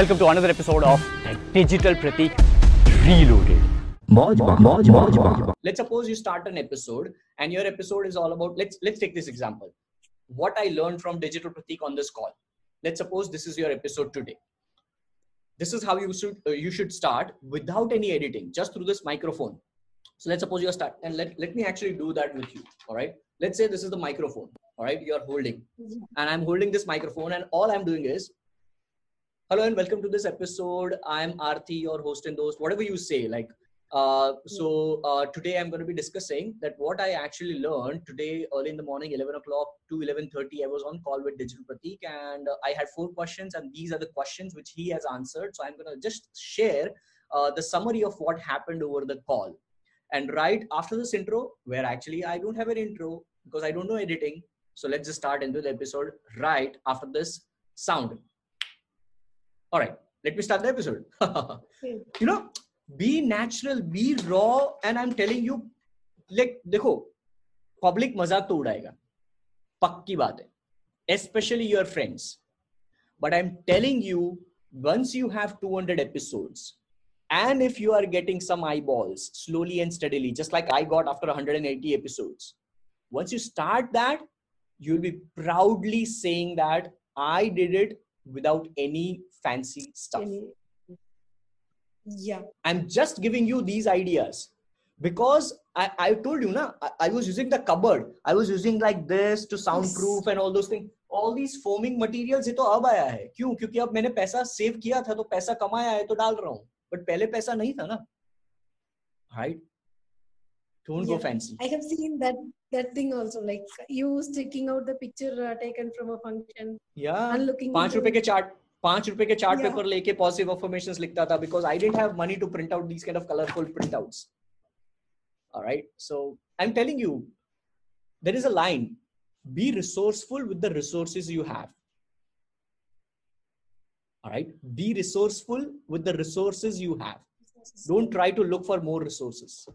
Welcome to another episode of Digital Pratik Reloaded. Let's suppose you start an episode and your episode is all about, let's take this example. What I learned from Digital Pratik on this call. Let's suppose this is your episode today. This is how you should start without any editing, just through this microphone. So let's suppose you start, and let me actually do that with you. All right. Let's say this is the microphone. All right. You're holding, and I'm holding this microphone, and all I'm doing is, hello and welcome to this episode. I'm Arthi, your host and host, whatever you say. So today I'm going to be discussing that what I actually learned today early in the morning, 11 o'clock to 11:30, I was on call with Digital Pratik, and I had 4 questions, and these are the questions which he has answered. So I'm going to just share the summary of what happened over the call. And right after this intro, where actually I don't have an intro because I don't know editing. So let's just start into the episode right after this sound. All right, let me start the episode. You know, be natural, be raw, and I'm telling you, like, देखो, public मजाक तो उड़ाएगा, पक्की बात है, especially your friends. But I'm telling you, once you have 200 episodes, and if you are getting some eyeballs slowly and steadily, just like I got after 180 episodes, once you start that, you'll be proudly saying that I did it without any fancy stuff. Yeah, I'm just giving you these ideas because I told you, na, I was using the cupboard. I was using like this to soundproof and all those things. All these foaming materials, ये तो अब आया है. क्यों? क्योंकि अब मैंने पैसा सेव किया था, तो पैसा कमाया है, तो डाल रहा हूँ. But पहले पैसा नहीं था ना. Right? Don't go fancy. I have seen that thing also, like you sticking out the picture taken from a function. Yeah. And looking. 5 rupees के chart. 5 rupees के chart paper लेके positive affirmations लिखता था because I didn't have money to print out these kind of colorful printouts. All right. So I'm telling you, there is a line. Be resourceful with the resources you have. All right. Be resourceful with the resources you have. Don't try to look for more resources.